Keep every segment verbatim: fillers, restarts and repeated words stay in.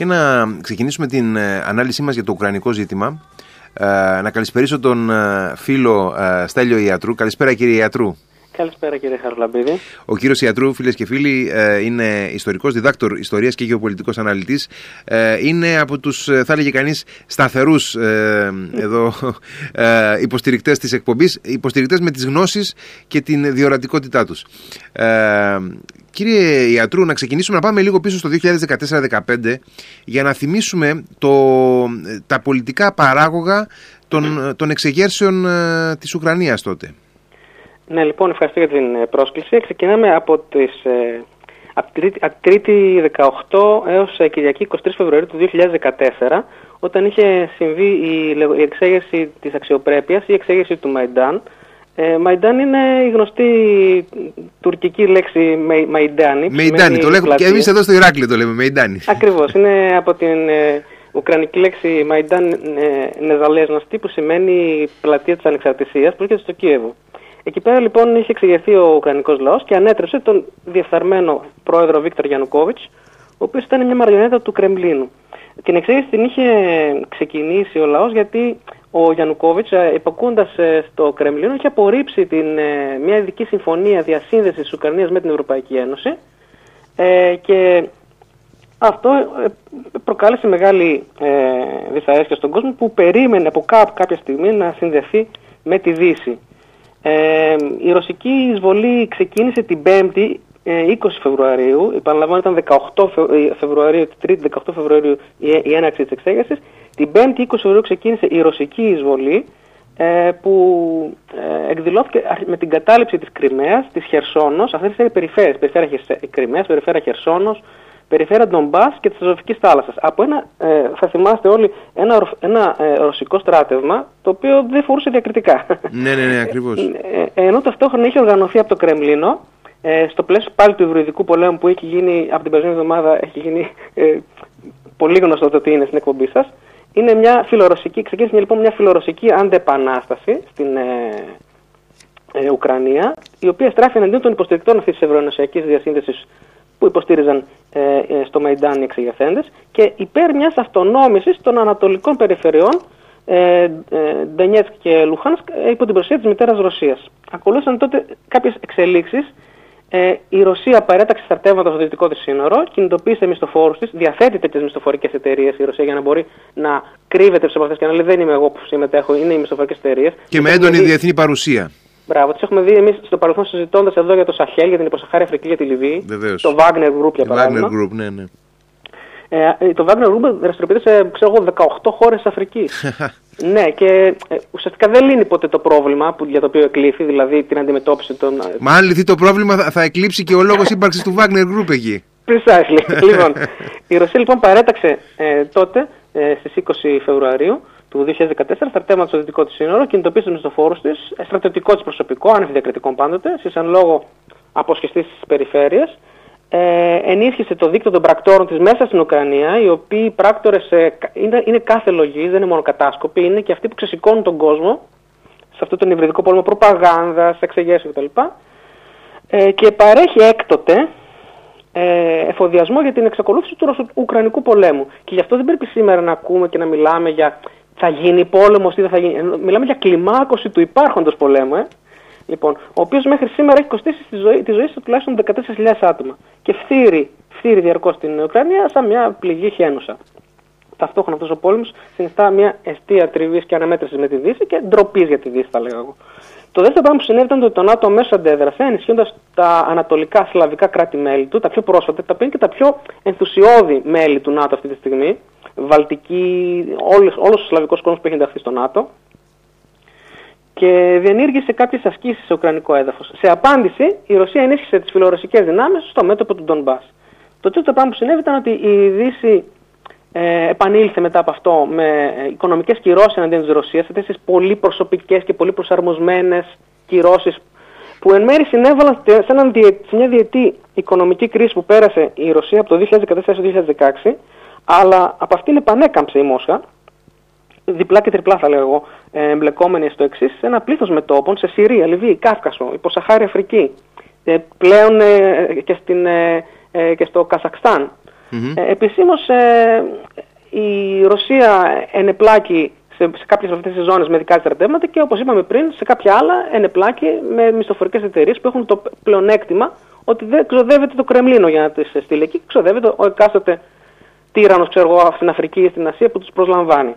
και να ξεκινήσουμε την ανάλυση μας για το ουκρανικό ζήτημα. Να καλησπερίσω τον φίλο Στέλιο Ιατρού. Καλησπέρα κύριε Ιατρού. Καλησπέρα κύριε Χαραλαμπίδη. Ο κύριος Ιατρού, φίλες και φίλοι, είναι ιστορικός, διδάκτορ ιστορίας και γεωπολιτικός αναλυτής. Είναι από τους, θα έλεγε κανείς, σταθερούς εδώ, υποστηρικτές της εκπομπής, υποστηρικτές με τις γνώσεις και την διορατικότητά τους. Κύριε Ιατρού, να ξεκινήσουμε να πάμε λίγο πίσω στο δύο χιλιάδες δεκατέσσερα δεκαπέντε για να θυμίσουμε το, τα πολιτικά παράγωγα των, των εξεγέρσεων της Ουκρανίας τότε. Ναι, λοιπόν, ευχαριστώ για την πρόσκληση. Ξεκινάμε από, τις, από Τρίτη δεκαοκτώ έως Κυριακή εικοστή τρίτη Φεβρουαρίου του δύο χιλιάδες δεκατέσσερα, όταν είχε συμβεί η εξέγερση της αξιοπρέπειας, η εξέγερση του Μαϊντάν. Ε, Μαϊντάν είναι η γνωστή τουρκική λέξη Μαϊντάνι. Μαϊντάνι, το λέγουμε και εμείς εδώ στο Ηράκλειο το λέμε Μαϊντάνι. Ακριβώς, είναι από την ε, ουκρανική λέξη Μαϊντάν ε, Νεζαλέσναστη, που σημαίνει πλατεία της Ανεξαρτησίας, που έρχεται στο Κίεβο. Εκεί πέρα λοιπόν είχε εξηγηθεί ο ουκρανικός λαός και ανέτρεψε τον διεφθαρμένο πρόεδρο Βίκτορ Γιανουκόβιτς, ο οποίος ήταν μια μαριονέτα του Κρεμλίνου. Την εξέγερση την είχε ξεκινήσει ο λαός γιατί ο Γιανουκόβιτς, υπακούντας στο Κρεμλίνο, είχε απορρίψει την, μια ειδική συμφωνία διασύνδεσης της Ουκρανίας με την Ευρωπαϊκή Ένωση και αυτό προκάλεσε μεγάλη δυσαρέσκεια στον κόσμο που περίμενε από κάπου κάποια στιγμή να συνδεθεί με τη Δύση. Ε, η ρωσική εισβολή ξεκίνησε την πέμπτη είκοσι Φεβρουαρίου, επαναλαμβάνω ήταν δεκαοκτώ Φεβρουαρίου, την τρίτη δεκαοκτώ Φεβρουαρίου η, η έναρξη της εξέγερσης. Την πέμπτη είκοσι Φεβρουαρίου ξεκίνησε η ρωσική εισβολή ε, που ε, εκδηλώθηκε με την κατάληψη της Κριμαίας, της Χερσόνος, αυτές είναι οι περιφέρειες, περιφέρεια Κριμαίας, περιφέρεια Χερσόνος, περιφέρεια Ντομπάς και της Αζωφικής θάλασσας. Από ένα, ε, θα θυμάστε όλοι, ένα, ένα ε, ρωσικό στράτευμα, το οποίο δεν φορούσε διακριτικά. Ναι, ναι, ναι, ακριβώς. Ε, ενώ ταυτόχρονα είχε οργανωθεί από το Κρεμλίνο, ε, στο πλαίσιο πάλι του υβριδικού πολέμου που έχει γίνει, από την περσμένη εβδομάδα έχει γίνει ε, πολύ γνωστό το τι είναι στην εκπομπή σας. Είναι μια φιλορωσική, ξεκίνησε λοιπόν μια φιλορωσική αντεπανάσταση στην ε, ε, Ουκρανία, η οποία στράφει εναντίον των υποστηρικτών αυτής της ευρωενωσιακής διασύνδεσης που υποστήριζαν ε, ε, στο Μαϊντάν οι εξεγερθέντες και υπέρ μιας αυτονόμησης των ανατολικών περιφερειών ε, ε, Ντενιέτσκ και Λουχάνσκ ε, υπό την προστασία της μητέρας Ρωσίας. Ακολούθησαν τότε κάποιες εξελίξεις. Ε, η Ρωσία παρέταξε στρατεύματα στο δυτικό της σύνορο, κινητοποίησε μισθοφόρους της, διαθέτει τέτοιες μισθοφορικές εταιρείες η Ρωσία για να μπορεί να κρύβεται σε αυτές και να λέει δεν είμαι εγώ που συμμετέχω, είναι οι μισθοφορικές εταιρείες. Και με έντονη δει... διεθνή παρουσία. Μπράβο, τις έχουμε δει εμείς στο παρελθόν συζητώντας εδώ για το Σαχέλ, για την υποσαχάρια Αφρική, για τη Λιβύη. Βεβαίως. Το Wagner Group για παράδειγμα. Wagner Group, ναι, ναι. Ε, το Wagner Group δραστηριοποιείται σε ξέρω εγώ, δεκαοκτώ χώρες της Αφρικής. Ναι, και ε, ουσιαστικά δεν λύνει ποτέ το πρόβλημα που, για το οποίο εκλείφθη, δηλαδή την αντιμετώπιση των. Μα αν λυθεί το πρόβλημα, θα εκλείψει και ο λόγος ύπαρξης του Wagner Group εκεί. Precisely. Λοιπόν, η Ρωσία λοιπόν παρέταξε ε, τότε ε, στις είκοσι Φεβρουαρίου. Του δύο χιλιάδες δεκατέσσερα, στρατεύματα στο δυτικό της σύνορο, κινητοποίησε τους μισθοφόρους της, στρατιωτικό της προσωπικό, άνευ διακριτικών πάντοτε, σαν λόγω αποσχιστής της περιφέρειας, ε, ενίσχυσε το δίκτυο των πρακτόρων της μέσα στην Ουκρανία, οι οποίοι πράκτορες ε, είναι, είναι κάθε λογής, δεν είναι μόνο κατάσκοποι, είναι και αυτοί που ξεσηκώνουν τον κόσμο σε αυτόν τον υβριδικό πόλεμο προπαγάνδας, εξεγέρσεων κτλ. Ε, και παρέχει έκτοτε Ε, εφοδιασμό για την εξακολούθηση του Ρωσο-Ουκρανικού πολέμου. Και γι' αυτό δεν πρέπει σήμερα να ακούμε και να μιλάμε για. Θα γίνει πόλεμος ή δεν θα γίνει. Μιλάμε για κλιμάκωση του υπάρχοντος πολέμου, ε. Λοιπόν, ο οποίος μέχρι σήμερα έχει κοστίσει τη ζωή, τη ζωή σε τουλάχιστον δεκατέσσερις χιλιάδες άτομα. Και φθείρει, φθείρει διαρκώς την Ουκρανία σαν μια πληγή χένουσα. Ταυτόχρονα αυτός ο πόλεμος συνιστά μια αιστεία τριβής και αναμέτρησης με τη Δύση και ντροπής για τη Δύση, θα λέγα εγώ. Το δεύτερο πράγμα που συνέβη ήταν ότι το ΝΑΤΟ αμέσως αντέδρασε, ενισχύοντας τα ανατολικά σλαβικά κράτη-μέλη του, τα πιο πρόσφατα, τα οποία είναι και τα πιο ενθουσιώδη μέλη του ΝΑΤΟ αυτή τη στιγμή. Βαλτική, όλος, όλος ο σλαβικός κόσμος που έχει ενταχθεί στο ΝΑΤΟ. Και διενήργησε κάποιες ασκήσεις σε ουκρανικό έδαφος. Σε απάντηση, η Ρωσία ενίσχυσε τις φιλορωσικές δυνάμεις στο μέτωπο του Ντονμπάς. Το τρίτο πράγμα που συνέβη ήταν ότι η Δύση Ε, επανήλθε μετά από αυτό με οικονομικές κυρώσεις εναντίον της Ρωσίας, αυτές τις πολύ προσωπικές και πολύ προσαρμοσμένες κυρώσεις που εν μέρει συνέβαλαν σε μια διετή οικονομική κρίση που πέρασε η Ρωσία από το δύο χιλιάδες δεκατέσσερα έως δύο χιλιάδες δεκαέξι, αλλά από αυτήν επανέκαμψε η Μόσχα, διπλά και τριπλά θα λέω εγώ, εμπλεκόμενη στο εξής, σε ένα πλήθος μετώπων σε Συρία, Λιβύη, Κάφκασο, υποσαχάρια Αφρική, πλέον ε, και, στην, ε, ε, και στο Καζακστάν. Mm-hmm. Ε, επισήμως ε, η Ρωσία ενεπλάκει σε, σε κάποιες αυτές τις ζώνες με δικά της στρατεύματα και όπως είπαμε πριν σε κάποια άλλα ενεπλάκει με μισθοφορικές εταιρείες που έχουν το πλεονέκτημα ότι δεν ξοδεύεται το Κρεμλίνο για να τις στείλει εκεί, ξοδεύεται ο εκάστοτε τύρανος, ξέρω εγώ, στην Αφρική ή στην Ασία που τους προσλαμβάνει.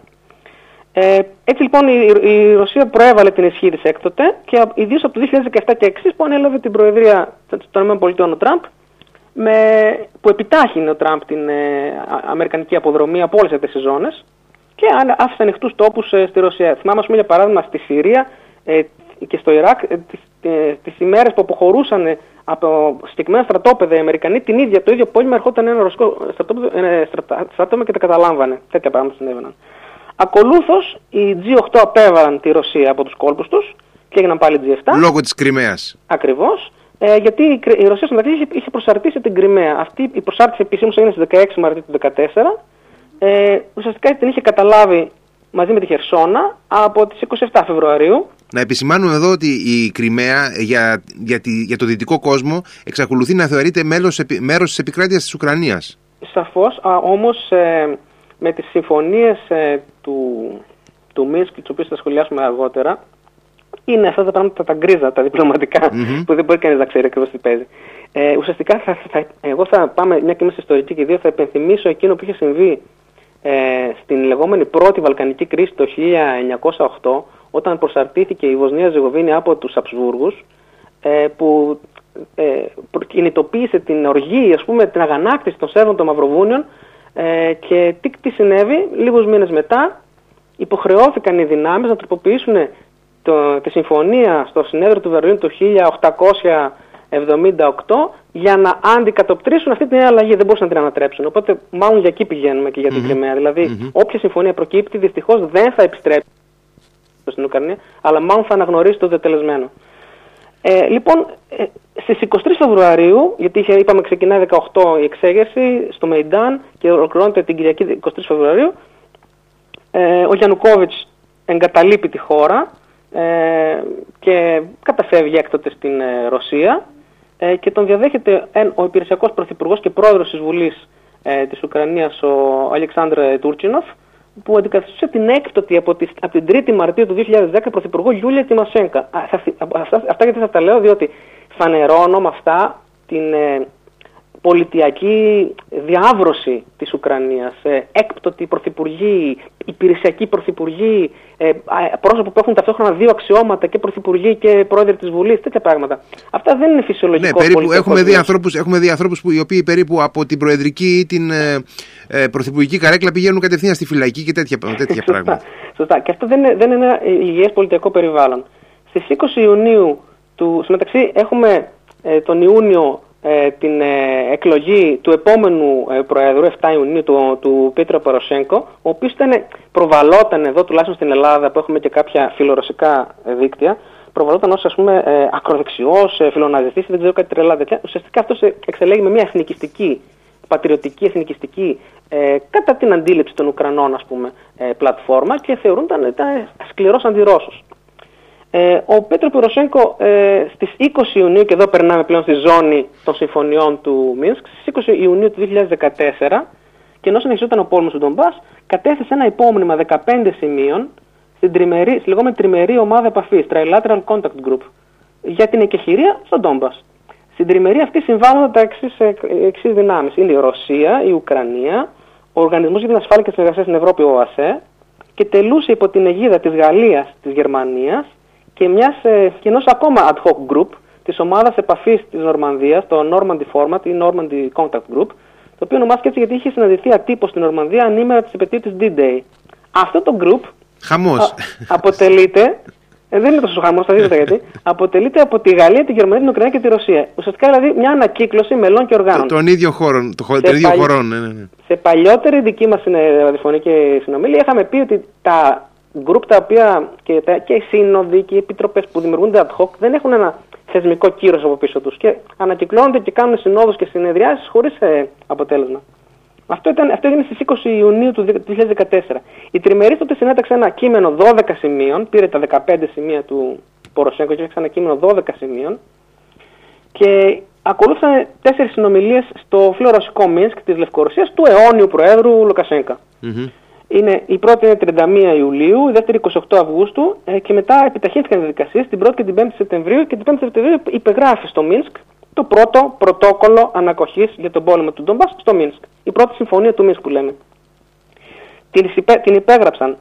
Ε, έτσι λοιπόν η, η Ρωσία προέβαλε την ισχύ της έκτοτε και ιδίως από το δύο χιλιάδες δεκαεπτά και εξής που ανέλαβε την προεδρία των ΗΠΑ ο Τραμπ, με, που επιτάχυνε ο Τραμπ την ε, αμερικανική αποδρομή από όλες αυτές τις ζώνες και άφησε ανοιχτούς τόπους ε, στη Ρωσία. Θυμάμαι ας πούμε, για παράδειγμα στη Συρία ε, και στο Ιράκ ε, τις, ε, τις ημέρες που αποχωρούσαν από συγκεκριμένα στρατόπεδα οι Αμερικανοί, την ίδια, το ίδιο απόγευμα ερχόταν ένα ρωσικό στρατόπεδο και τα καταλάμβανε. Τέτοια πράγματα συνέβαιναν. Ακολούθως οι τζι οκτώ απέβαλαν τη Ρωσία από τους κόλπους τους και έγιναν πάλι τζι επτά. Λόγω της Κριμαίας. Ακριβώς. Ε, γιατί η Ρωσία στην αρχή είχε προσαρτήσει την Κριμαία. Αυτή η προσάρτηση επισήμως έγινε στις δεκαέξι Μαρτίου του δύο χιλιάδες δεκατέσσερα. Ε, ουσιαστικά την είχε καταλάβει μαζί με τη Χερσόνα από τις είκοσι επτά Φεβρουαρίου. Να επισημάνουμε εδώ ότι η Κριμαία για, για, τη, για το δυτικό κόσμο εξακολουθεί να θεωρείται μέλος, μέρος της επικράτειας της Ουκρανίας. Σαφώς, α, όμως ε, με τις συμφωνίες ε, του, του Μίνσκ, τις οποίες θα σχολιάσουμε αργότερα, είναι αυτά τα πράγματα τα γκρίζα, τα διπλωματικά, mm-hmm. που δεν μπορεί κανείς να ξέρει ακριβώς τι παίζει. Ε, ουσιαστικά, θα, θα, εγώ θα πάμε, μια και είμαστε ιστορικοί και δύο, θα υπενθυμίσω εκείνο που είχε συμβεί ε, στην λεγόμενη πρώτη Βαλκανική κρίση το χίλια εννιακόσια οκτώ, όταν προσαρτήθηκε η Βοσνία-Ζεγοβίνη από τους Αψβούργους, ε, που ε, κινητοποίησε την οργή, ας πούμε, την αγανάκτηση των Σέρβων των Μαυροβούνιων, ε, και τι, τι συνέβη, λίγους μήνες μετά υποχρεώθηκαν οι δυνάμεις να τροποποιήσουν το, τη συμφωνία στο συνέδριο του Βερολίνου το χίλια οκτακόσια εβδομήντα οκτώ για να αντικατοπτρίσουν αυτή την αλλαγή, δεν μπορούσαν να την ανατρέψουν. Οπότε μάλλον για εκεί πηγαίνουμε και για την mm-hmm. Κρυμαία. Δηλαδή mm-hmm. όποια συμφωνία προκύπτει δυστυχώς δεν θα επιστρέψει στην Ουκρανία, αλλά μάλλον θα αναγνωρίσει το τελεσμένο. Ε, λοιπόν, ε, στις είκοσι τρεις Φεβρουαρίου, γιατί είχε, είπαμε ξεκινάει δεκαοκτώ η εξέγερση στο Μεϊντάν και ολοκληρώνεται την Κυριακή είκοσι τρεις Φεβρουαρίου, ε, ο Γιανουκόβιτς εγκαταλείπει τη χώρα ε, και καταφεύγει έκτοτε στην ε, Ρωσία ε, και τον διαδέχεται εν, ο υπηρεσιακός πρωθυπουργός και πρόεδρος της Βουλής ε, της Ουκρανίας, ο Αλέξανδρος Τούρτσινοφ, που αντικαθιστούσε την έκτοτη από, τις, από την τρίτη Μαρτίου του δύο χιλιάδες δέκα πρωθυπουργό Γιούλια Τιμασένκα. Αυτά, αυτά γιατί θα τα λέω, διότι φανερώνω με αυτά την ε, πολιτιακή διάβρωση της Ουκρανίας. Ε, έκτοτη πρωθυπουργή, υπηρεσιακή πρωθυπουργή, ε, πρόσωπο που έχουν ταυτόχρονα δύο αξιώματα και πρωθυπουργή και πρόεδρε της Βουλής, τέτοια πράγματα. Αυτά δεν είναι φυσιολογικό. Ναι, περίπου, έχουμε, δει ανθρώπους, έχουμε δει ανθρώπους που οι οποίοι περίπου από την προεδρική ή την ε, ε, πρωθυπουργική καρέκλα πηγαίνουν κατευθείαν στη φυλακή και τέτοια, τέτοια πράγματα. Σωστά. Και αυτό δεν είναι, δεν είναι ένα υγιές πολιτικό περιβάλλον. Στις είκοσι Ιουνίου, του, συμμεταξύ έχουμε ε, τον Ιούνιο την ε, εκλογή του επόμενου ε, Προέδρου, εφτά Ιουνίου, του, του Πέτρο Ποροσένκο, ο οποίος ήταν, προβαλόταν εδώ, τουλάχιστον στην Ελλάδα που έχουμε και κάποια φιλορωσικά δίκτυα, προβαλόταν ως ας πούμε ε, ακροδεξιός, ε, φιλοναζιστής, δεν ξέρω κάτι τρελά τέτοια. Ουσιαστικά αυτός εξελέγει με μια εθνικιστική, πατριωτική, εθνικιστική, ε, κατά την αντίληψη των Ουκρανών ας πούμε, ε, πλατφόρμα και θεωρούνταν ήταν σκληρός αντιρώσος. Ε, ο Πέτρο Ποροσένκο ε, στις είκοσι Ιουνίου, και εδώ περνάμε πλέον στη ζώνη των συμφωνιών του Μίνσκ, στις είκοσι Ιουνίου του δύο χιλιάδες δεκατέσσερα, και ενώ συνεχιζόταν ο πόλεμος του Ντομπάς, κατέθεσε ένα υπόμνημα δεκαπέντε σημείων στην τριμερή, στη λεγόμενη τριμερή ομάδα επαφής, Trilateral Contact Group, για την εκεχηρία στον Ντομπάς. Στην τριμερή αυτή συμβάλλονται τα εξής δυνάμεις. Είναι η Ρωσία, η Ουκρανία, ο Οργανισμός για την Ασφάλεια και τη Συνεργασία στην Ευρώπη, ο ΟΑΣΕ, και τελούσε υπό την αιγίδα της Γαλλίας, της Γερμανίας, και, μιας, και ενός ακόμα ad hoc group της ομάδας επαφής της Νορμανδίας, το Normandy Format ή Normandy Contact Group, το οποίο ονομάστηκε έτσι γιατί είχε συναντηθεί ατύπως στην Νορμανδία ανήμερα της επετείου της D-Day. Αυτό το group α, αποτελείται, ε, δεν είναι τόσο χαμός, θα δείτε γιατί, αποτελείται από τη Γαλλία, τη Γερμανία, την Ουκρανία και τη Ρωσία. Ουσιαστικά δηλαδή μια ανακύκλωση μελών και οργάνων. Των ίδιων χωρών. Σε παλιότερη δική μας ραδιοφωνική συνομιλία είχαμε πει ότι τα γκρουπ τα οποία και, τα, και οι σύνοδοι και οι επιτροπές που δημιουργούνται ad hoc δεν έχουν ένα θεσμικό κύρος από πίσω τους και ανακυκλώνονται και κάνουν συνόδους και συνεδριάσεις χωρίς ε, αποτέλεσμα. Αυτό, ήταν, αυτό έγινε στις είκοσι Ιουνίου του δύο χιλιάδες δεκατέσσερα. Η τριμερή τότε συνέταξε ένα κείμενο δώδεκα σημείων, πήρε τα δεκαπέντε σημεία του Ποροσένκο και έφτιαξε ένα κείμενο δώδεκα σημείων και Ακολούθησαν τέσσερις συνομιλίες στο φιλορωσικό Μίνσκ της Λευκορωσίας του αιώνιου Προέδρου Λουκασένκα. Mm-hmm. Είναι, η πρώτη είναι τριάντα μία Ιουλίου, η δεύτερη είκοσι οκτώ Αυγούστου ε, και μετά επιταχύνθηκαν οι διαδικασίες την πρώτη και την πέμπτη Σεπτεμβρίου και την πέμπτη Σεπτεμβρίου υπεγράφει στο Μίνσκ το πρώτο πρωτόκολλο ανακοχής για τον πόλεμο του Ντομπάς στο Μίνσκ. Η πρώτη συμφωνία του Μίνσκ που λέμε. Την, υπέ, την υπέγραψαν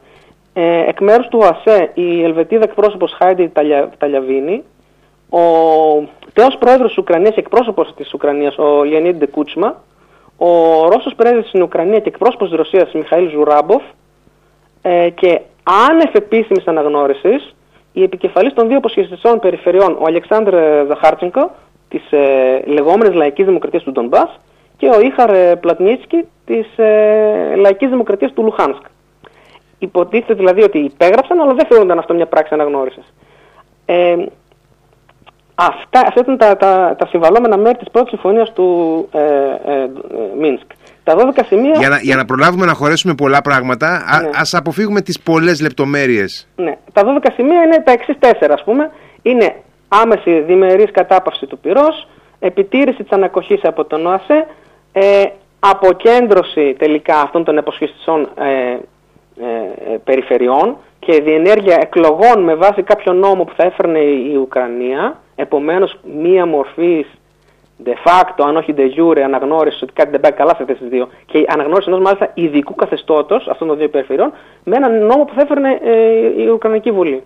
ε, εκ μέρους του Ο Α Σ Ε η Ελβετίδα εκπρόσωπος Χάιντι Ταλια, Ταλιαβίνη, ο τέος πρόεδρος της Ουκρανίας και εκπρόσωπος της Ουκρανίας, ο Λεωνίδ Κούτσμα, ο Ρώσος πρέσβης στην Ουκρανία και εκπρόσωπος της Ρωσίας, Μιχαήλ Ζουράμποφ, ε, και άνευ επίσημης αναγνώρισης, η επικεφαλής των δύο αποσχιστικών περιφερειών, ο Αλέξανδρος Ζαχάρτσενκο, της ε, λεγόμενης Λαϊκής Δημοκρατίας του Ντονμπάς, και ο Ίγκορ Πλότνιτσκι, της ε, Λαϊκής Δημοκρατίας του Λουχάνσκ. Υποτίθεται δηλαδή ότι υπέγραψαν, αλλά δεν θεωρούνταν αυτό μια πράξη αναγνώρισης. Ε, Αυτά, αυτά ήταν τα, τα, τα συμβαλόμενα μέρη της πρώτης συμφωνίας του ε, ε, Μίνσκ. Τα δώδεκα σημεία... Για να, για να προλάβουμε να χωρέσουμε πολλά πράγματα, ναι. α, ας αποφύγουμε τις πολλές λεπτομέρειες. Ναι. Τα δώδεκα σημεία είναι τα εξής τέσσερα, ας πούμε. Είναι άμεση διμερής κατάπαυση του πυρός, επιτήρηση της ανακοχής από τον Ο Α Σ Ε, ε, αποκέντρωση τελικά αυτών των αποσχιστικών ε, ε, ε, περιφερειών και διενέργεια εκλογών με βάση κάποιο νόμο που θα έφερνε η Ουκρανία. Επομένως, μία μορφή de facto, αν όχι de jure, αναγνώριση ότι κάτι δεν πάει καλά σε αυτές τις δύο και αναγνώριση ενός μάλιστα ειδικού καθεστώτος αυτών των δύο περιφερειών με έναν νόμο που θα έφερνε ε, η Ουκρανική Βουλή.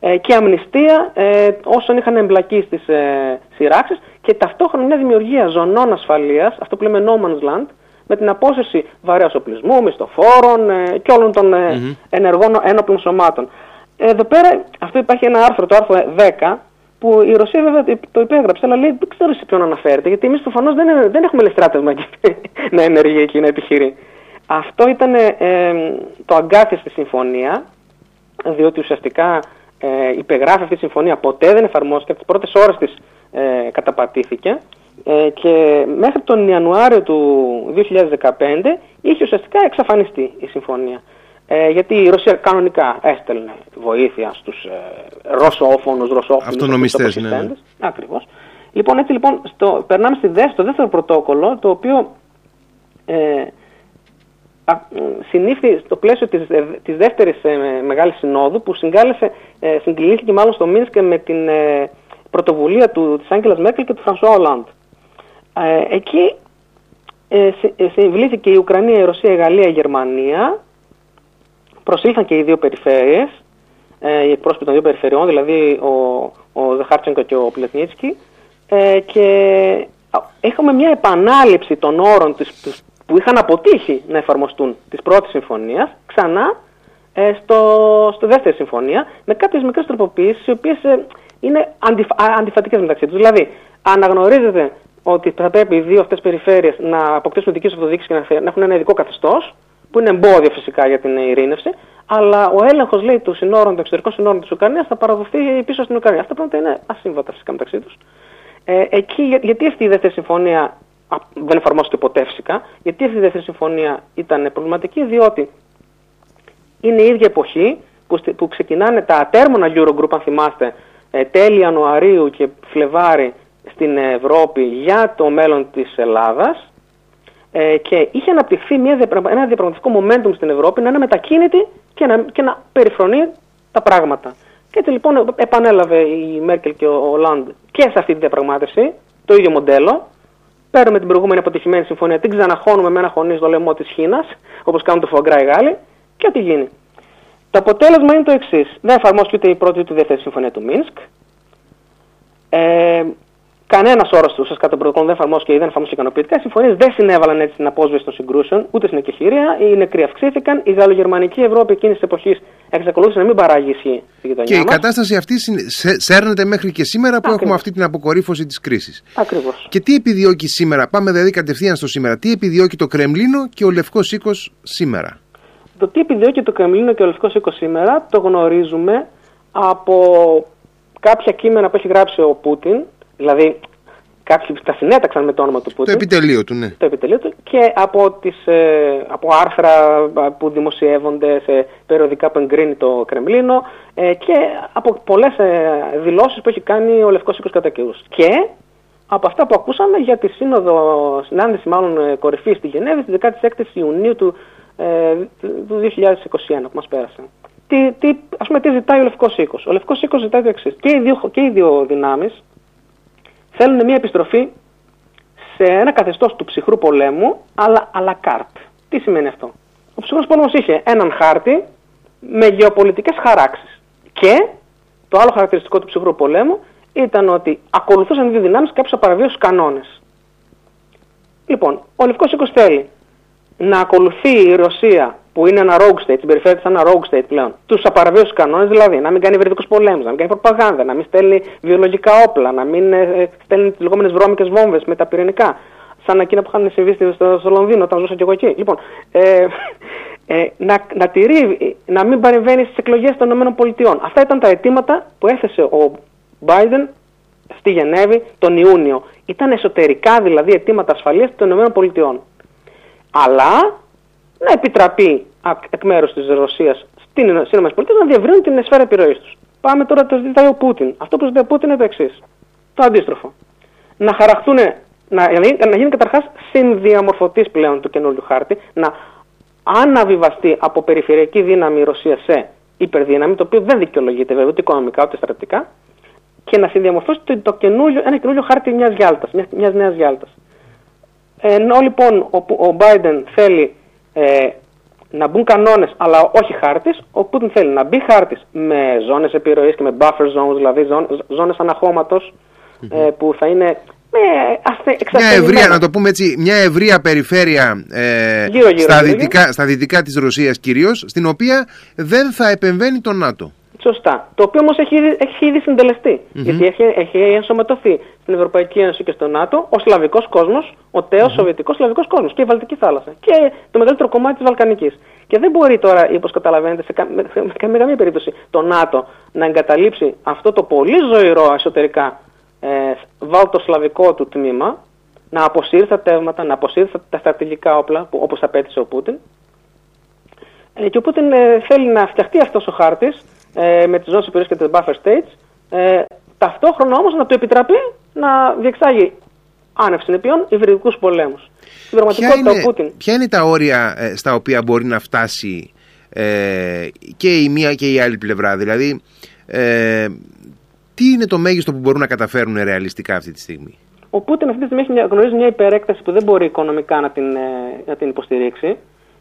Ε, και αμνηστία ε, όσων είχαν εμπλακεί στις ε, σειράξεις και ταυτόχρονα μια δημιουργία ζωνών ασφαλείας, αυτό που λέμε no man's land, με την απόσυρση βαρέως οπλισμού, μισθοφόρων ε, και όλων των ε, mm-hmm. ενεργών ένοπλων σωμάτων. Ε, εδώ πέρα, αυτό υπάρχει ένα άρθρο, το άρθρο δέκα, που η Ρωσία βέβαια το υπέγραψε, αλλά λέει δεν ξέρω σε ποιον αναφέρεται, γιατί εμείς προφανώς δεν, δεν έχουμε ελευθεράτευμα να ενεργεί εκεί, να επιχειρεί. Αυτό ήταν ε, το αγκάθι στη συμφωνία, διότι ουσιαστικά ε, υπεγράφει αυτή η συμφωνία, ποτέ δεν εφαρμόστηκε, από τις πρώτες ώρες της ε, καταπατήθηκε ε, και μέχρι τον Ιανουάριο του δύο χιλιάδες δεκαπέντε είχε ουσιαστικά εξαφανιστεί η συμφωνία. Ε, γιατί η Ρωσία κανονικά έστελνε βοήθεια στους ε, ρωσόφωνους, ρωσόφωνους αυτονομιστές. Ναι. Ακριβώς. Λοιπόν, έτσι λοιπόν, στο, περνάμε στη δε, στο δεύτερο πρωτόκολλο, το οποίο ε, α, συνήφθη στο πλαίσιο της, ε, της δεύτερης ε, μεγάλης συνόδου, που συγκάλεσε, ε, συγκλήθηκε μάλλον στο Μίνσκ με την ε, πρωτοβουλία του, της Άγγελας Μέρκελ και του Φρανσουά Ολάντ. Ε, εκεί ε, συμβλήθηκε η Ουκρανία, η Ρωσία, η Γαλλία, η Γερμανία. Προσήλθαν και οι δύο περιφέρειες, ε, οι εκπρόσωποι των δύο περιφερειών, δηλαδή ο, ο Ζαχάρτσενκο και ο Πλετνίτσκι, ε, και είχαμε μια επανάληψη των όρων της, τους, που είχαν αποτύχει να εφαρμοστούν της πρώτης συμφωνίας, ξανά ε, στο, στο δεύτερη συμφωνία, με κάποιες μικρές τροποποιήσεις, οι οποίες ε, είναι αντιφ, α, αντιφατικές μεταξύ τους. Δηλαδή, αναγνωρίζεται ότι θα πρέπει οι δύο αυτές περιφέρειες να αποκτήσουν δική τους αυτοδιοίκηση και να, να έχουν ένα ειδικό καθεστώς, που είναι εμπόδιο φυσικά για την ειρήνευση, αλλά ο έλεγχος, λέει, των συνόρων, των εξωτερικών συνόρων της Ουκρανίας θα παραδοθεί πίσω στην Ουκρανία. Αυτά πράγματα είναι ασύμβατα φυσικά μεταξύ τους. Ε, εκεί, για, γιατί αυτή η δεύτερη συμφωνία α, δεν εφαρμόζεται ποτέ φυσικά, γιατί αυτή η δεύτερη συμφωνία ήταν προβληματική, διότι είναι η ίδια εποχή που, που ξεκινάνε τα ατέρμονα Eurogroup, αν θυμάστε, ε, τέλη Ιανουαρίου και Φλεβάρι στην Ευρώπη για το μέλλον της Ελλάδας. Και είχε αναπτυχθεί μια, ένα διαπραγματευτικό momentum στην Ευρώπη να είναι μετακίνητη και να, και να περιφρονεί τα πράγματα. Και έτσι λοιπόν επανέλαβε η Μέρκελ και ο Ολάντ και σε αυτή τη διαπραγμάτευση το ίδιο μοντέλο. Παίρνουμε την προηγούμενη αποτυχημένη συμφωνία, την ξαναχώνουμε με ένα χωνί στο λαιμό της Χίνας, όπως κάνουν το φογκρά οι Γάλλοι, και ό,τι γίνει. Το αποτέλεσμα είναι το εξής. Δεν εφαρμόστηκε ούτε η πρώτη ούτε η δεύτερη συμφωνία του Μίνσκ. Ε, Κανένα όρο του σα κατά τον πρωτοκόλλο δεν εφαρμόστηκε ή δεν εφαρμόστηκε ικανοποιητικά. Οι συμφωνίες δεν συνέβαλαν έτσι στην απόσβεση των συγκρούσεων, ούτε στην εκεχηρία. Οι νεκροί αυξήθηκαν. Η γαλλογερμανική Ευρώπη εκείνη τη εποχή εξακολούθησε να μην παράγει ισχύ στη γειτονιά. Και μας. Η κατάσταση αυτή σέρνεται μέχρι και σήμερα που Ακριβώς. έχουμε αυτή την αποκορύφωση τη κρίση. Ακριβώς. Και τι επιδιώκει σήμερα, πάμε δηλαδή κατευθείαν στο σήμερα, τι επιδιώκει το Κρεμλίνο και ο Λευκός Οίκος σήμερα. Το τι επιδιώκει το Κρεμλίνο και ο Λευκός Οίκος σήμερα το γνωρίζουμε από κάποια κείμενα που έχει γράψει ο Πούτιν. Δηλαδή, κάποιοι τα συνέταξαν με το όνομα του Πούτιν. Το επιτελείο του, ναι. Το επιτελείο του και από, τις, ε, από άρθρα που δημοσιεύονται σε περιοδικά που εγκρίνει το Κρεμλίνο ε, και από πολλές ε, δηλώσεις που έχει κάνει ο Λευκός Οίκος κατά καιρούς. Και από αυτά που ακούσαμε για τη σύνοδο, συνάντηση μάλλον κορυφή στη Γενέβη, τη δεκάτη έκτη Ιουνίου του, ε, του δύο χιλιάδες είκοσι ένα που μας πέρασε. Τι, τι, ας πούμε, τι ζητάει ο Λευκός Οίκος? Ο Λευκός Οίκος ζητάει το εξής. Και οι δύο, και οι δύο δυνάμεις θέλουν μια επιστροφή σε ένα καθεστώς του ψυχρού πολέμου, αλλά à la carte. Τι σημαίνει αυτό? Ο ψυχρός πόλεμος είχε έναν χάρτη με γεωπολιτικές χαράξεις. Και το άλλο χαρακτηριστικό του ψυχρού πολέμου ήταν ότι ακολουθούσαν οι δύο δυνάμεις κάποιους απαραβίαστους κανόνες. Λοιπόν, ο Λευκός Οίκος θέλει να ακολουθεί η Ρωσία, που είναι ένα rogue state, συμπεριφέρεται σαν ένα rogue state πλέον, τους απαραβίαστους κανόνες, δηλαδή να μην κάνει υβριδικούς πολέμους, να μην κάνει προπαγάνδα, να μην στέλνει βιολογικά όπλα, να μην στέλνει τις λεγόμενες βρώμικες βόμβες με τα πυρηνικά, σαν εκείνα που είχαν συμβεί στο, στο Λονδίνο όταν ζούσα και εγώ εκεί. Λοιπόν, ε, ε, να, να, τηρεί, να μην παρεμβαίνει στις εκλογές των ΗΠΑ. Αυτά ήταν τα αιτήματα που έθεσε ο Biden στη Γενέβη τον Ιούνιο. Ήταν εσωτερικά δηλαδή αιτήματα ασφαλείας των ΗΠΑ. Αλλά να επιτραπεί εκ μέρους της Ρωσίας στις ΗΠΑ να διευρύνουν την σφαίρα επιρροής τους. Πάμε τώρα το ζητάει ο Πούτιν. Αυτό που ζητάει ο Πούτιν είναι το εξής. Το αντίστροφο. Να χαραχθούν, να, να γίνει καταρχάς συνδιαμορφωτής πλέον του καινούριου χάρτη, να αναβιβαστεί από περιφερειακή δύναμη η Ρωσία σε υπερδύναμη, το οποίο δεν δικαιολογείται βέβαια ούτε οικονομικά ούτε στρατιωτικά, και να συνδιαμορφώσει το, το καινούριο, ένα καινούριο χάρτη μιας Γιάλτας, μιας, μιας νέας Γιάλτας. Ενώ λοιπόν ο, ο Biden θέλει ε, να μπουν κανόνες αλλά όχι χάρτης, ο Πούτιν θέλει να μπει χάρτης με ζώνες επιρροής και με buffer zones, δηλαδή ζώνες αναχώματος ε, που θα είναι με αστε, μια ευρεία, να το πούμε έτσι, μια ευρεία περιφέρεια ε, γύρω, γύρω, στα, γύρω. Δυτικά, στα δυτικά της Ρωσίας κυρίως, στην οποία δεν θα επεμβαίνει το ΝΑΤΟ. Σωστά. Το οποίο όμως έχει, έχει ήδη συντελεστεί. Mm-hmm. Γιατί έχει, έχει ενσωματωθεί στην Ευρωπαϊκή Ένωση και στο ΝΑΤΟ ο σλαβικός κόσμος, ο τέος mm-hmm. σοβιετικός σλαβικός κόσμος και η Βαλτική θάλασσα και το μεγαλύτερο κομμάτι της Βαλκανικής. Και δεν μπορεί τώρα, όπως καταλαβαίνετε, σε κα, με, με, με καμία περίπτωση το ΝΑΤΟ να εγκαταλείψει αυτό το πολύ ζωηρό εσωτερικά ε, βαλτοσλαβικό του τμήμα, να αποσύρει τα τεύματα, να αποσύρει τα στρατηγικά όπλα που, όπως απέτησε ο Πούτιν. Ε, και ο Πούτιν ε, θέλει να φτιαχτεί αυτός ο χάρτης. Ε, με τις ζώνες επιρροής και τις buffer states, ε, ταυτόχρονα όμως να του επιτραπεί να διεξάγει άνευ συνεπειών υβριδικούς πολέμους. Στην πραγματικότητα ο Πούτιν. Ποια είναι τα όρια ε, στα οποία μπορεί να φτάσει ε, και η μία και η άλλη πλευρά? Δηλαδή, ε, τι είναι το μέγιστο που μπορούν να καταφέρουν ρεαλιστικά αυτή τη στιγμή? Ο Πούτιν αυτή τη στιγμή έχει μια, γνωρίζει μια υπερέκταση που δεν μπορεί οικονομικά να την, ε, να την υποστηρίξει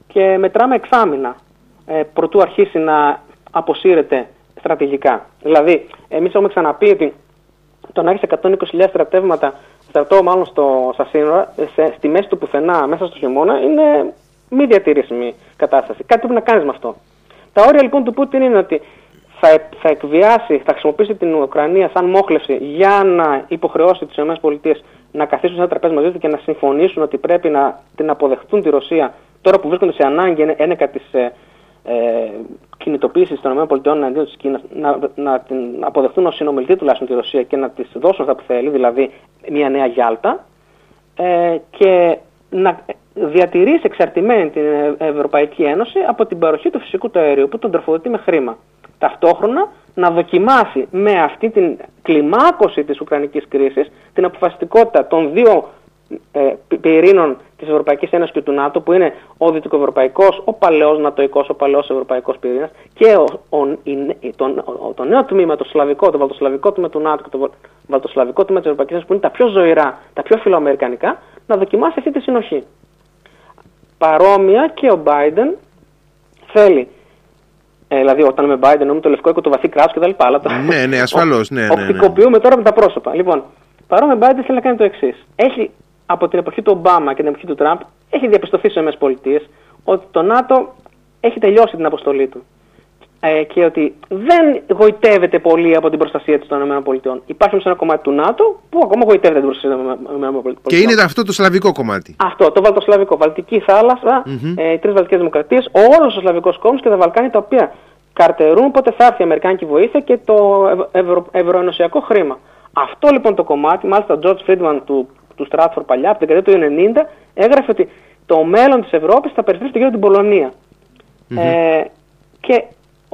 και μετράμε εξάμηνα ε, προτού αρχίσει να αποσύρεται στρατηγικά. Δηλαδή, εμείς έχουμε ξαναπεί ότι το να έχεις εκατόν είκοσι χιλιάδες στρατεύματα, στρατό μάλλον στο, στα σύνορα, σε, στη μέση του πουθενά, μέσα στο χειμώνα, είναι μη διατηρήσιμη κατάσταση. Κάτι πρέπει να κάνεις με αυτό. Τα όρια λοιπόν του Πούτιν είναι ότι θα, θα εκβιάσει, θα χρησιμοποιήσει την Ουκρανία σαν μόχλευση για να υποχρεώσει τις ΗΠΑ να καθίσουν σε ένα τραπέζι μαζί του και να συμφωνήσουν ότι πρέπει να την αποδεχτούν τη Ρωσία τώρα που βρίσκονται σε ανάγκη ένεκα της Ε, κινητοποίησης των ΗΠΑ εναντίον της Κίνας, να, να την αποδεχτούν ως συνομιλητή τουλάχιστον τη Ρωσία και να της δώσουν αυτά που θέλει, δηλαδή μια νέα Γιάλτα, ε, και να διατηρήσει εξαρτημένη την Ευρωπαϊκή Ένωση από την παροχή του φυσικού του αερίου που τον τροφοδοτεί με χρήμα. Ταυτόχρονα να δοκιμάσει με αυτή την κλιμάκωση της ουκρανικής κρίσης την αποφασιστικότητα των δύο πυρήνων της Ευρωπαϊκής Ένωσης και του ΝΑΤΟ, που είναι ο δυτικοευρωπαϊκός, ο παλαιός νατοϊκός, ο παλαιός ευρωπαϊκός πυρήνας και ο, ο, η, τον, ο, το νέο τμήμα, το σλαβικό, το βαλτοσλαβικό τμήμα του ΝΑΤΟ και το βαλτοσλαβικό τμήμα της Ευρωπαϊκής Ένωσης, που είναι τα πιο ζωηρά, τα πιο φιλοαμερικανικά, να δοκιμάσει αυτή τη συνοχή. Παρόμοια και ο Biden θέλει, ε, δηλαδή όταν με Biden νομίζουμε το λευκό οίκο, το βαθύ κράτος κτλ. Ναι, ναι, ασφαλώς. Ναι, ναι, ναι. Οπτικοποιούμε τώρα με τα πρόσωπα. Λοιπόν, παρόμοια με Biden θέλει να κάνει το εξής. Έχει από την εποχή του Ομπάμα και την εποχή του Τραμπ, έχει διαπιστωθεί στις ΗΠΑ ότι το ΝΑΤΟ έχει τελειώσει την αποστολή του ε, και ότι δεν γοητεύεται πολύ από την προστασία της των ΗΠΑ. Υπάρχει όμως ένα κομμάτι του ΝΑΤΟ που ακόμα γοητεύεται την προστασία των ΗΠΑ. Και είναι αυτό το σλαβικό κομμάτι. Αυτό, το βαλτοσλαβικό. Βαλτική θάλασσα, mm-hmm. ε, οι τρεις βαλτικές δημοκρατίες, όλος ο σλαβικός κόσμος και τα Βαλκάνια, τα οποία καρτερούν πότε θα έρθει η αμερικάνικη βοήθεια και το ευρω, ευρωενωσιακό χρήμα. Αυτό λοιπόν το κομμάτι, μάλιστα ο George Friedman του. του Στράτφορ παλιά, από την δεκαετία του ενενήντα, έγραφε ότι το μέλλον της Ευρώπης θα περιστρέφεται γύρω από την Πολωνία. Mm-hmm. Ε, και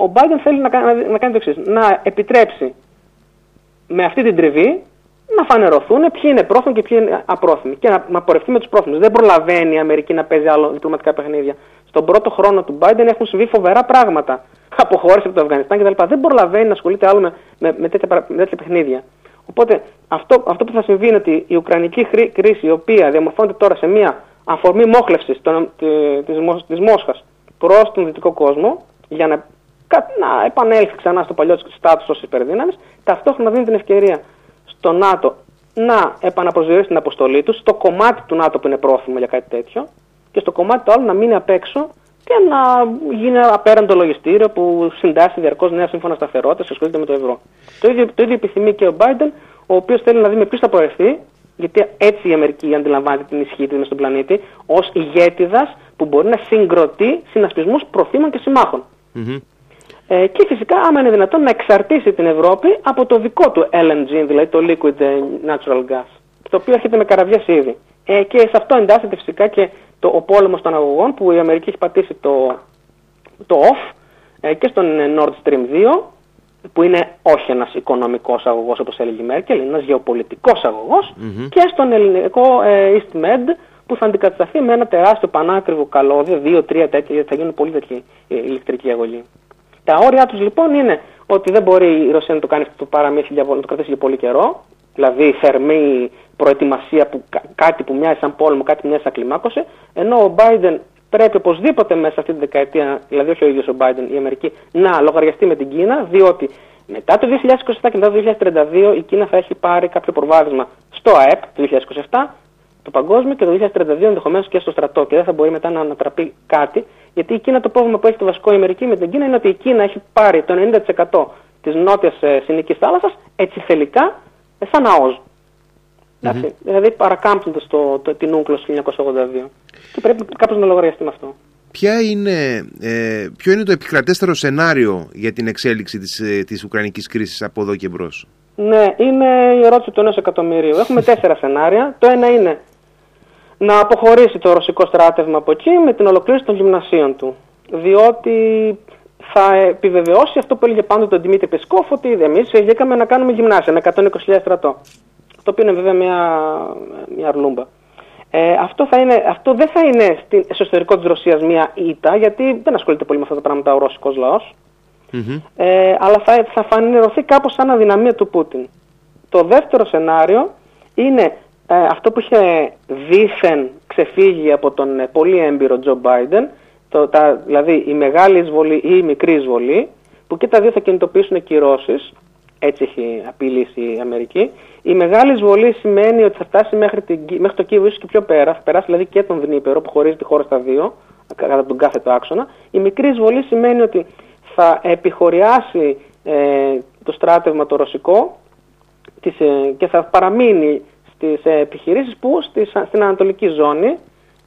ο Biden θέλει να κάνει, να κάνει το εξής, να επιτρέψει με αυτή την τριβή να φανερωθούν ποιοι είναι πρόθυμοι και ποιοι είναι απρόθυμοι και να, να πορευτεί με τους πρόθυμους. Δεν προλαβαίνει η Αμερική να παίζει άλλο διπλωματικά παιχνίδια. Στον πρώτο χρόνο του Biden έχουν συμβεί φοβερά πράγματα. Αποχώρησε από το Αφγανιστάν κτλ. Δεν προλαβαίνει να ασχολείται άλλο με, με, με, τέτοια, με τέτοια παιχνίδια. Οπότε αυτό, αυτό που θα συμβεί είναι ότι η ουκρανική κρίση, η οποία διαμορφώνεται τώρα σε μια αφορμή μόχλευσης της Μόσχας προς τον δυτικό κόσμο, για να, να επανέλθει ξανά στο παλιό στάτους ως υπερδύναμης, ταυτόχρονα δίνει την ευκαιρία στο ΝΑΤΟ να επαναπροσδιορίσει την αποστολή του, στο κομμάτι του ΝΑΤΟ που είναι πρόθυμο για κάτι τέτοιο, και στο κομμάτι του άλλου να μείνει απ' έξω και να γίνει απέραντο λογιστήριο που συντάσσει διαρκώς νέα σύμφωνα σταθερότητας και ασχολείται με το ευρώ. Το ίδιο, το ίδιο επιθυμεί και ο Biden, ο οποίος θέλει να δει με ποιος θα προερθεί, γιατί έτσι η Αμερική αντιλαμβάνεται την ισχύ της μες στον πλανήτη, ως ηγέτιδας που μπορεί να συγκροτεί συνασπισμούς προθύμων και συμμάχων. Mm-hmm. Ε, και φυσικά, άμα είναι δυνατόν, να εξαρτήσει την Ευρώπη από το δικό του ελ εν τζι, δηλαδή το liquid natural gas, το οποίο έρχεται με καραβιές ήδη. Ε, και σε αυτό εντάσσεται φυσικά και το, ο πόλεμος των αγωγών, που η Αμερική έχει πατήσει το, το off ε, και στον Nord Stream δύο, που είναι όχι ένας οικονομικός αγωγός όπως έλεγε η Μέρκελ, είναι ένας γεωπολιτικός αγωγός, mm-hmm. και στον ελληνικό ε, East Med, που θα αντικατασταθεί με ένα τεράστιο πανάκριβο καλώδιο, δύο τρία τέτοια, γιατί θα γίνουν πολύ τέτοιοι ε, ηλεκτρικοί αγωγοί. Τα όρια τους λοιπόν είναι ότι δεν μπορεί η Ρωσία να το κάνει αυτό το παραμύθι, να το κρατήσει για πολύ καιρό, δηλαδή θερμή προετοιμασία, που, κά, κάτι που μοιάζει σαν πόλεμο, κάτι που μοιάζει σαν κλιμάκωση, ενώ ο Biden πρέπει οπωσδήποτε μέσα αυτή τη δεκαετία, δηλαδή όχι ο ίδιος ο Biden, η Αμερική, να λογαριαστεί με την Κίνα, διότι μετά το δύο χιλιάδες είκοσι επτά και μετά το δύο χιλιάδες τριάντα δύο η Κίνα θα έχει πάρει κάποιο προβάδισμα στο ΑΕΠ το δύο χιλιάδες είκοσι επτά, το παγκόσμιο, και το δύο χιλιάδες τριάντα δύο ενδεχομένως και στο στρατό, και δεν θα μπορεί μετά να ανατραπεί κάτι, γιατί η Κίνα, το πρόβλημα που έχει το βασικό η Αμερική με την Κίνα είναι ότι η Κίνα έχει πάρει το ενενήντα τοις εκατό της νότιας συνικής θάλασσας, έτσι θελικά, σαν ΑΟΖ. Mm-hmm. Δηλαδή παρακάμπτοντας το, το, την ούγκλος χίλια εννιακόσια ογδόντα δύο, και πρέπει κάπως να λογαριαστεί με αυτό. Ποια είναι, ε, ποιο είναι το επικρατέστερο σενάριο για την εξέλιξη της, ε, της ουκρανικής κρίσης από εδώ και μπρος? Ναι, είναι η ερώτηση του ενός εκατομμυρίου. Έχουμε τέσσερα σενάρια. Το ένα είναι να αποχωρήσει το ρωσικό στράτευμα από εκεί με την ολοκλήρωση των γυμνασίων του, διότι θα επιβεβαιώσει αυτό που έλεγε πάντοτε ο Δημήτρη Πεσκόφ, ότι εμείς βγήκαμε να κάνουμε γυμνάσια με εκατόν είκοσι χιλιάδες στρατό. Το οποίο είναι βέβαια μια, μια αρλούμπα. Ε, αυτό, θα είναι, αυτό δεν θα είναι στην, στο εσωτερικό της Ρωσίας μια ήττα, γιατί δεν ασχολείται πολύ με αυτά τα πράγματα ο ρωσικός λαός, mm-hmm. ε, αλλά θα, θα φανερωθεί κάπως σαν αδυναμία του Πούτιν. Το δεύτερο σενάριο είναι ε, αυτό που είχε δήθεν ξεφύγει από τον ε, πολύ έμπειρο Τζο Μπάιντεν, δηλαδή η μεγάλη εισβολή ή η μικρή εισβολή, που και τα δύο θα κινητοποιήσουν κυρώσεις. Έτσι έχει απειλήσει η Αμερική. Η μεγάλη εισβολή σημαίνει ότι θα φτάσει μέχρι, την, μέχρι το Κίεβο, ίσως και πιο πέρα. Θα περάσει δηλαδή και τον Δνήπερο, που χωρίζει τη χώρα στα δύο, κατά τον κάθετο άξονα. Η μικρή εισβολή σημαίνει ότι θα επιχωριάσει ε, το στράτευμα το ρωσικό τις, ε, και θα παραμείνει στις ε, επιχειρήσεις που στις, στην ανατολική ζώνη,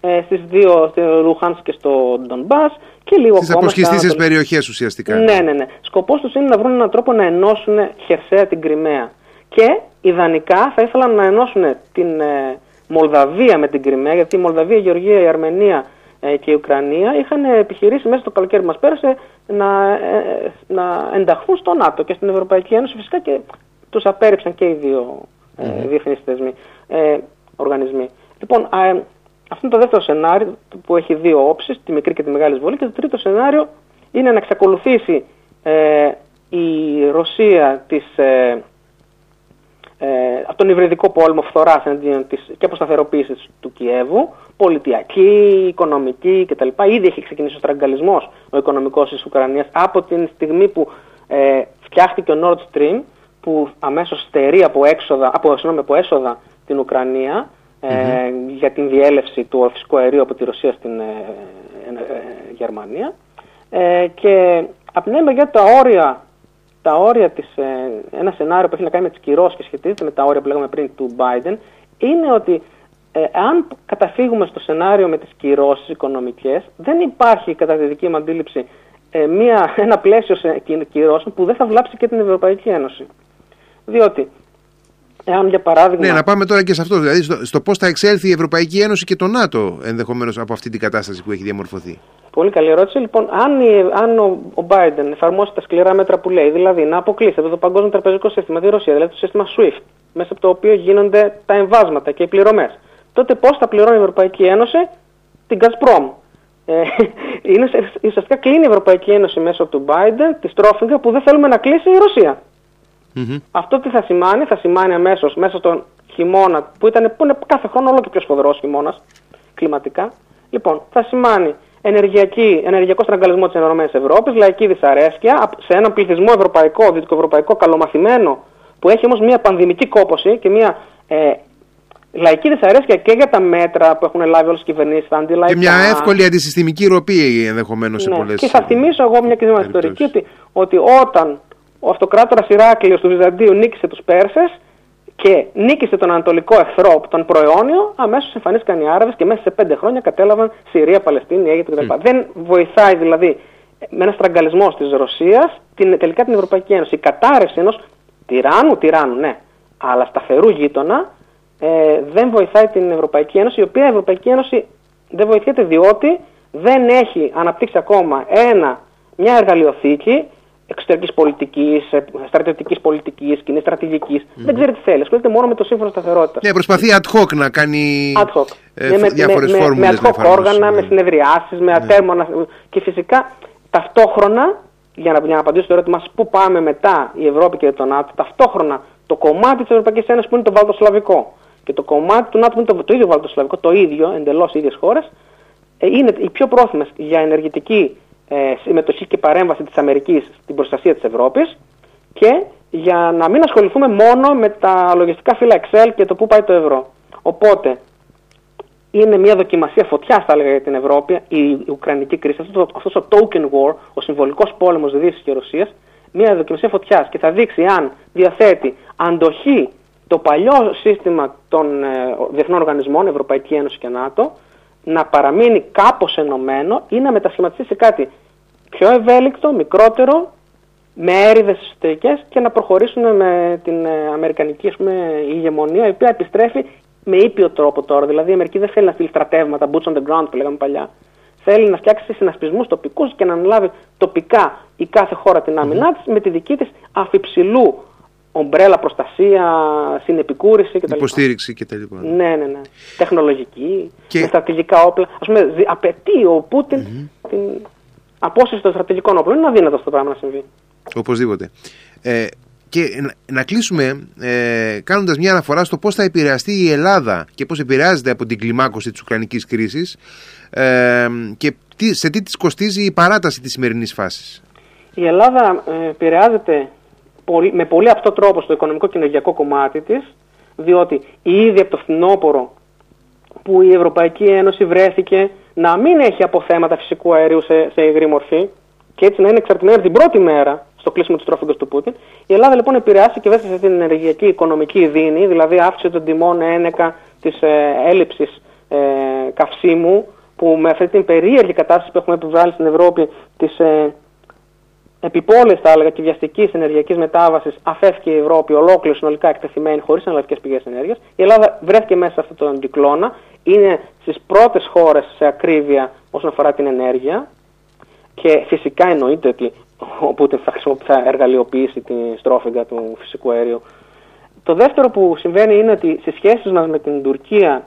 ε, στις δύο, στο Λουχάνσκ και στο Ντονμπάς, και λίγο στις αποσχιστήσεις περιοχές ουσιαστικά. Ναι, ναι, ναι. Σκοπός τους είναι να βρουν έναν τρόπο να ενώσουν χερσαία την Κριμαία. Και ιδανικά θα ήθελαν να ενώσουν την ε, Μολδαβία με την Κριμαία, γιατί η Μολδαβία, η Γεωργία, η Αρμενία ε, και η Ουκρανία είχαν επιχειρήσει μέσα στο καλοκαίρι μας πέρασε να, ε, να ενταχθούν στο ΝΑΤΟ και στην Ευρωπαϊκή Ένωση, φυσικά, και τους απέρριψαν και οι δύο ε, mm. διεθνείς θεσμοί, ε, οργανισμοί. Λοιπόν, ε, αυτό είναι το δεύτερο σενάριο που έχει δύο όψεις, τη μικρή και τη μεγάλη εισβολή. Και το τρίτο σενάριο είναι να εξακολουθήσει ε, η Ρωσία της... Ε, Ε, από τον υβριδικό πόλεμο φθοράς εναντίον της και αποσταθεροποίησης του Κιέβου, πολιτιακή, οικονομική κτλ. Ήδη έχει ξεκινήσει ο στραγγαλισμός ο οικονομικός της Ουκρανίας από την στιγμή που ε, φτιάχτηκε ο Nord Stream, που αμέσως στερεί από, έξοδα, από, συγνώμη, από έσοδα την Ουκρανία ε, mm-hmm. για την διέλευση του φυσικού αερίου από τη Ρωσία στην ε, ε, ε, Γερμανία. Ε, και από την άλλη μεριά τα όρια Τα όρια της, ένα σενάριο που έχει να κάνει με τις κυρώσεις και σχετίζεται με τα όρια που λέγαμε πριν του Biden, είναι ότι ε, αν καταφύγουμε στο σενάριο με τις κυρώσεις οικονομικές, δεν υπάρχει κατά τη δική μου αντίληψη ε, μια, ένα πλαίσιο κυρώσεων που δεν θα βλάψει και την Ευρωπαϊκή Ένωση. Διότι, εάν για παράδειγμα... Ναι, να πάμε τώρα και σε αυτό, δηλαδή στο, στο πώς θα εξέλθει η Ευρωπαϊκή Ένωση και το ΝΑΤΟ ενδεχομένως από αυτή την κατάσταση που έχει διαμορφωθεί. Πολύ καλή ερώτηση. Λοιπόν, αν, η, αν ο, ο Biden εφαρμόσει τα σκληρά μέτρα που λέει, δηλαδή να αποκλείσει από το παγκόσμιο τραπεζικό σύστημα τη Ρωσία, δηλαδή το σύστημα SWIFT, μέσα από το οποίο γίνονται τα εμβάσματα και οι πληρωμές. Τότε πώς θα πληρώνει η Ευρωπαϊκή Ένωση την Gazprom? Ε, είναι, ουσιαστικά κλείνει η Ευρωπαϊκή Ένωση μέσω του Biden τη στρόφιγγα που δεν θέλουμε να κλείσει η Ρωσία. Mm-hmm. Αυτό τι θα σημάνει? Θα σημάνει αμέσως μέσα στον χειμώνα που, ήταν, που είναι κάθε χρόνο όλο και πιο σφοδρός χειμώνας κλιματικά. Λοιπόν, θα σημάνει ενεργειακή, ενεργειακό στραγγαλισμό της ΕΕ, λαϊκή δυσαρέσκεια σε έναν πληθυσμό ευρωπαϊκό, δυτικοευρωπαϊκό, καλομαθημένο, που έχει όμως μια πανδημική κόπωση και μια ε, λαϊκή δυσαρέσκεια και για τα μέτρα που έχουν λάβει όλες οι κυβερνήσεις, τα αντιλαϊκά. Και μια εύκολη αντισυστημική ροπή ενδεχομένως ναι. σε πολλές. Και θα θυμίσω εγώ μια κοινή ιστορική ότι, ότι όταν ο αυτοκράτορας Ηράκλειος του Βυζαντίου νίκησε τους Πέρσες και νίκησε τον ανατολικό εχθρό, τον προαιώνιο, αμέσως εμφανίστηκαν οι Άραβες και μέσα σε πέντε χρόνια κατέλαβαν Συρία, Παλαιστίνη, Αίγυπτο κτλ. Mm. Δεν βοηθάει δηλαδή με ένα στραγγαλισμό της Ρωσίας την, τελικά την Ευρωπαϊκή Ένωση. Η κατάρρευση ενός τυράννου, τυράννου ναι, αλλά σταθερού γείτονα ε, δεν βοηθάει την Ευρωπαϊκή Ένωση, η οποία η Ευρωπαϊκή Ένωση δεν βοηθείται διότι δεν έχει αναπτύξει ακόμα ένα, μια εργαλειοθήκη εξωτερικής πολιτικής, στρατιωτικής πολιτικής, κοινής στρατηγικής. Mm. Δεν ξέρει τι θέλει. Ασχολείται μόνο με το σύμφωνο σταθερότητας. Ναι, προσπαθεί ad hoc να κάνει ad hoc. Ε, με, διάφορες με, φόρμουλες. Με ad hoc όργανα, με συνεδριάσεις, με ατέρμονα. Mm. Και φυσικά ταυτόχρονα, για να, για να απαντήσω στο ερώτημα πού πάμε μετά η Ευρώπη και το ΝΑΤΟ, ταυτόχρονα το κομμάτι της Ευρωπαϊκής Ένωσης που είναι το βαλτοσλαβικό και το κομμάτι του ΝΑΤΟ που είναι το, το ίδιο βαλτοσλαβικό, το ίδιο, εντελώς ίδιες χώρες, ε, είναι οι πιο πρόθυμες για ενεργητική Ε, συμμετοχή και παρέμβαση της Αμερικής στην προστασία της Ευρώπης και για να μην ασχοληθούμε μόνο με τα λογιστικά φύλλα Excel και το πού πάει το ευρώ. Οπότε είναι μια δοκιμασία φωτιάς, θα έλεγα, για την Ευρώπη η ουκρανική κρίση, αυτό, αυτός ο token war, ο συμβολικός πόλεμος Δύσης και Ρωσίας, μια δοκιμασία φωτιάς και θα δείξει αν διαθέτει αντοχή το παλιό σύστημα των ε, διεθνών οργανισμών, Ευρωπαϊκή Ένωση και ΝΑΤΟ, να παραμείνει κάπως ενωμένο ή να μετασχηματιστεί σε κάτι πιο ευέλικτο, μικρότερο, με έρηδες εσωτερικές και να προχωρήσουν με την αμερικανική, ας πούμε, ηγεμονία, η οποία επιστρέφει με ήπιο τρόπο τώρα. Δηλαδή η Αμερική δεν θέλει να στείλει στρατεύματα, boots on the ground που λέγαμε παλιά. Θέλει να φτιάξει συνασπισμούς τοπικούς και να αναλάβει τοπικά η κάθε χώρα την άμυνά της με τη δική της αφιψηλού ομπρέλα, προστασία, συνεπικούρηση κτλ. Υποστήριξη κτλ. Ναι, ναι, ναι. Τεχνολογική, και... με στρατηγικά όπλα. Ας πούμε, απαιτεί ο Πούτιν mm-hmm. την απόσυρση των στρατηγικών όπλων. Είναι αδύνατο αυτό το πράγμα να συμβεί. Οπωσδήποτε. Ε, και να, να κλείσουμε ε, κάνοντας μια αναφορά στο πώς θα επηρεαστεί η Ελλάδα και πώς επηρεάζεται από την κλιμάκωση της ουκρανικής κρίσης ε, και τι, σε τι της κοστίζει η παράταση της σημερινής φάσης. Η Ελλάδα ε, επηρεάζεται με πολύ αυτό τρόπο στο οικονομικό και ενεργειακό κομμάτι της, διότι ήδη από το φθινόπωρο που η Ευρωπαϊκή Ένωση βρέθηκε να μην έχει αποθέματα φυσικού αερίου σε, σε υγρή μορφή και έτσι να είναι εξαρτημένη από την πρώτη μέρα στο κλείσιμο του στρόφιγγας του Πούτιν, η Ελλάδα λοιπόν επηρεάστηκε βέβαια σε την ενεργειακή οικονομική δίνη, δηλαδή αύξηση των τιμών ένεκα της ε, έλλειψης ε, καυσίμου, που με αυτή την περίεργη κατάσταση που έχουμε επιβράλει στην Ευρώπη της ε, επιπόλαιες, θα έλεγα, και βιαστικής ενεργειακής μετάβασης, αφεύγει η Ευρώπη ολόκληρη συνολικά εκτεθειμένη χωρίς εναλλακτικές πηγές ενέργειας. Η Ελλάδα βρέθηκε μέσα σε αυτόν τον κυκλώνα. Είναι στις πρώτες χώρες σε ακρίβεια όσον αφορά την ενέργεια. Και φυσικά εννοείται ότι ο Πούτιν θα, θα εργαλειοποιήσει τη στρόφιγγα του φυσικού αερίου. Το δεύτερο που συμβαίνει είναι ότι στις σχέσεις μας με την Τουρκία,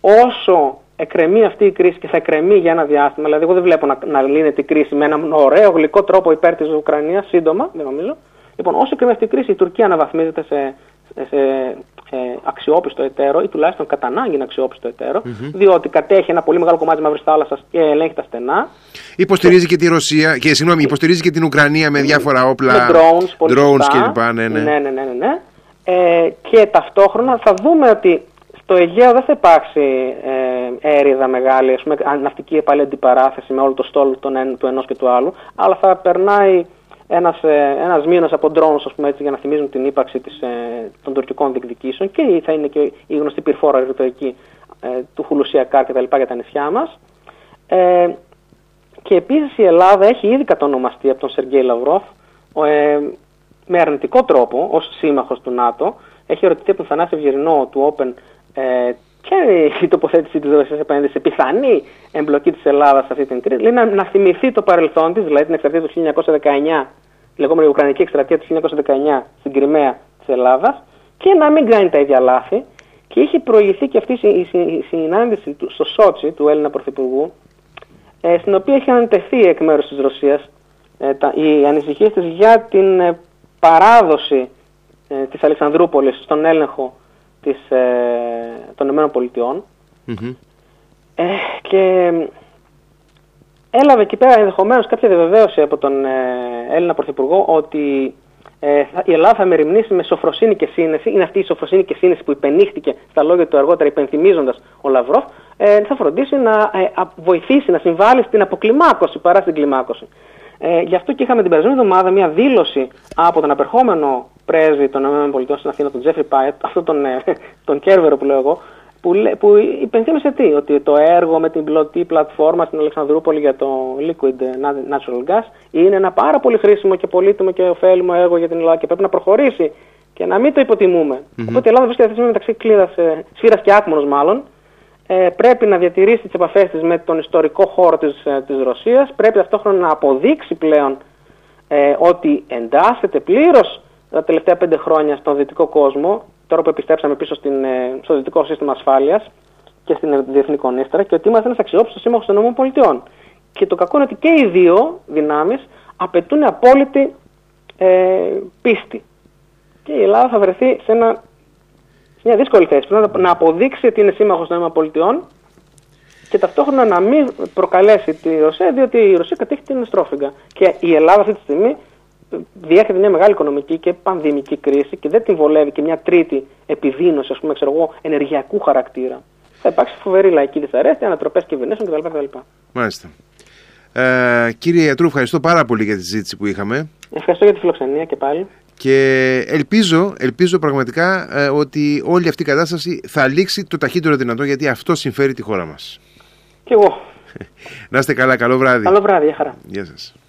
όσο εκκρεμεί αυτή η κρίση και θα εκκρεμεί για ένα διάστημα, δηλαδή εγώ δεν βλέπω να, να λύνεται η κρίση με έναν ωραίο γλυκό τρόπο υπέρ της Ουκρανίας, σύντομα, δεν νομίζω. Λοιπόν, όσο εκκρεμεί αυτή η κρίση, η Τουρκία αναβαθμίζεται σε, σε, σε ε, αξιόπιστο εταίρο ή τουλάχιστον κατά ανάγκη είναι αξιόπιστο εταίρο, mm-hmm. διότι κατέχει ένα πολύ μεγάλο κομμάτι της Μαύρης Θάλασσας και ελέγχει τα στενά. Υποστηρίζει και, και τη Ρωσία, και, συγγνώμη, υποστηρίζει και την Ουκρανία με διάφορα όπλα, με drones, drones κλπ. Ναι, ναι, ναι. ναι, ναι, ναι. Ε, και ταυτόχρονα θα δούμε ότι στο Αιγαίο δεν θα υπάρξει ε, έρηδα μεγάλη, ας πούμε, ναυτική πάλι αντιπαράθεση με όλο το στόλο τον εν, του ενός και του άλλου, αλλά θα περνάει ένας, ε, ένας μήνας από ντρόνους, ας πούμε, έτσι, για να θυμίζουν την ύπαρξη της, ε, των τουρκικών διεκδικήσεων και θα είναι και η γνωστή πυρφόρα ρητορική ε, του Χουλουσιακάρ και τα λοιπά για τα νησιά μας. Ε, και επίσης η Ελλάδα έχει ήδη κατονομαστεί από τον Σεργκέι Λαυρόφ ε, με αρνητικό τρόπο ως σύμμαχος του ΝΑΤΟ. Έχει ερωτηθεί από τον Θανάση Βηρνό του Open Ε, ποια είναι η τοποθέτηση της Ρωσίας απέναντι σε πιθανή εμπλοκή της Ελλάδας σε αυτή την κρίση? Λέει να, να θυμηθεί το παρελθόν της, δηλαδή την εκστρατεία του χίλια εννιακόσια δεκαεννιά, λεγόμενη Ουκρανική εκστρατεία του χίλια εννιακόσια δεκαεννιά στην Κριμαία της Ελλάδας, και να μην κάνει τα ίδια λάθη. Και είχε προηγηθεί και αυτή η συνάντηση στο Σότσι του Έλληνα Πρωθυπουργού, στην οποία είχαν τεθεί εκ μέρους της Ρωσίας οι ανησυχίες της για την παράδοση της Αλεξανδρούπολης στον έλεγχο της, των ΗΠΑ. Mm-hmm. Ε, και έλαβε εκεί πέρα ενδεχομένως κάποια διαβεβαίωση από τον ε, Έλληνα Πρωθυπουργό ότι ε, θα, η Ελλάδα θα μεριμνήσει με σοφροσύνη και σύνεση. Είναι αυτή η σοφροσύνη και σύνεση που υπενήχθηκε στα λόγια του αργότερα, υπενθυμίζοντας ο Λαυρόφ. Ε, θα φροντίσει να ε, α, βοηθήσει, να συμβάλλει στην αποκλιμάκωση παρά στην κλιμάκωση. Ε, γι' αυτό και είχαμε την περασμένη εβδομάδα μια δήλωση από τον απερχόμενο πρέσβη των ΗΠΑ στην Αθήνα, τον Τζέφρι Πάιετ, αυτόν τον, ε, τον Κέρβερο που λέω εγώ, που υπενθύμισε τι, ότι το έργο με την πιλωτή πλατφόρμα στην Αλεξανδρούπολη για το liquid natural gas είναι ένα πάρα πολύ χρήσιμο και πολύτιμο και ωφέλιμο έργο για την Ελλάδα και πρέπει να προχωρήσει και να μην το υποτιμούμε. Mm-hmm. Οπότε η Ελλάδα βρίσκεται μεταξύ σφύρας και άκμονος μάλλον. Ε, πρέπει να διατηρήσει τις επαφές της με τον ιστορικό χώρο της, της Ρωσίας. Πρέπει ταυτόχρονα να αποδείξει πλέον ε, ότι εντάσσεται πλήρως τα τελευταία πέντε χρόνια στον δυτικό κόσμο, τώρα που επιστρέψαμε πίσω στην, στο δυτικό σύστημα ασφάλειας και στην διεθνή κονίστρα, και ότι είμαστε ένας αξιόπιστος σύμμαχος των ΗΠΑ. Και το κακό είναι ότι και οι δύο δυνάμεις απαιτούν απόλυτη ε, πίστη. Και η Ελλάδα θα βρεθεί σε, ένα, σε μια δύσκολη θέση. Πρέπει να αποδείξει ότι είναι σύμμαχος των ΗΠΑ και ταυτόχρονα να μην προκαλέσει τη Ρωσία, διότι η Ρωσία κατέχει την στρόφιγγα. Και η Ελλάδα αυτή τη στιγμή διέρχεται μια μεγάλη οικονομική και πανδημική κρίση και δεν την βολεύει και μια τρίτη επιδείνωση, ας πούμε, ξέρω εγώ, ενεργειακού χαρακτήρα. Θα υπάρξει φοβερή λαϊκή δυσαρέσκεια, ανατροπές κυβερνήσεων κτλ. Μάλιστα. Ε, κύριε Ιατρού, ευχαριστώ πάρα πολύ για τη συζήτηση που είχαμε. Ευχαριστώ για τη φιλοξενία και πάλι. Και ελπίζω, ελπίζω πραγματικά ε, ότι όλη αυτή η κατάσταση θα λήξει το ταχύτερο δυνατό, γιατί αυτό συμφέρει τη χώρα μας. Κι εγώ. Να είστε καλά, καλό βράδυ. Καλό βράδυ, για χαρά. Γεια σας.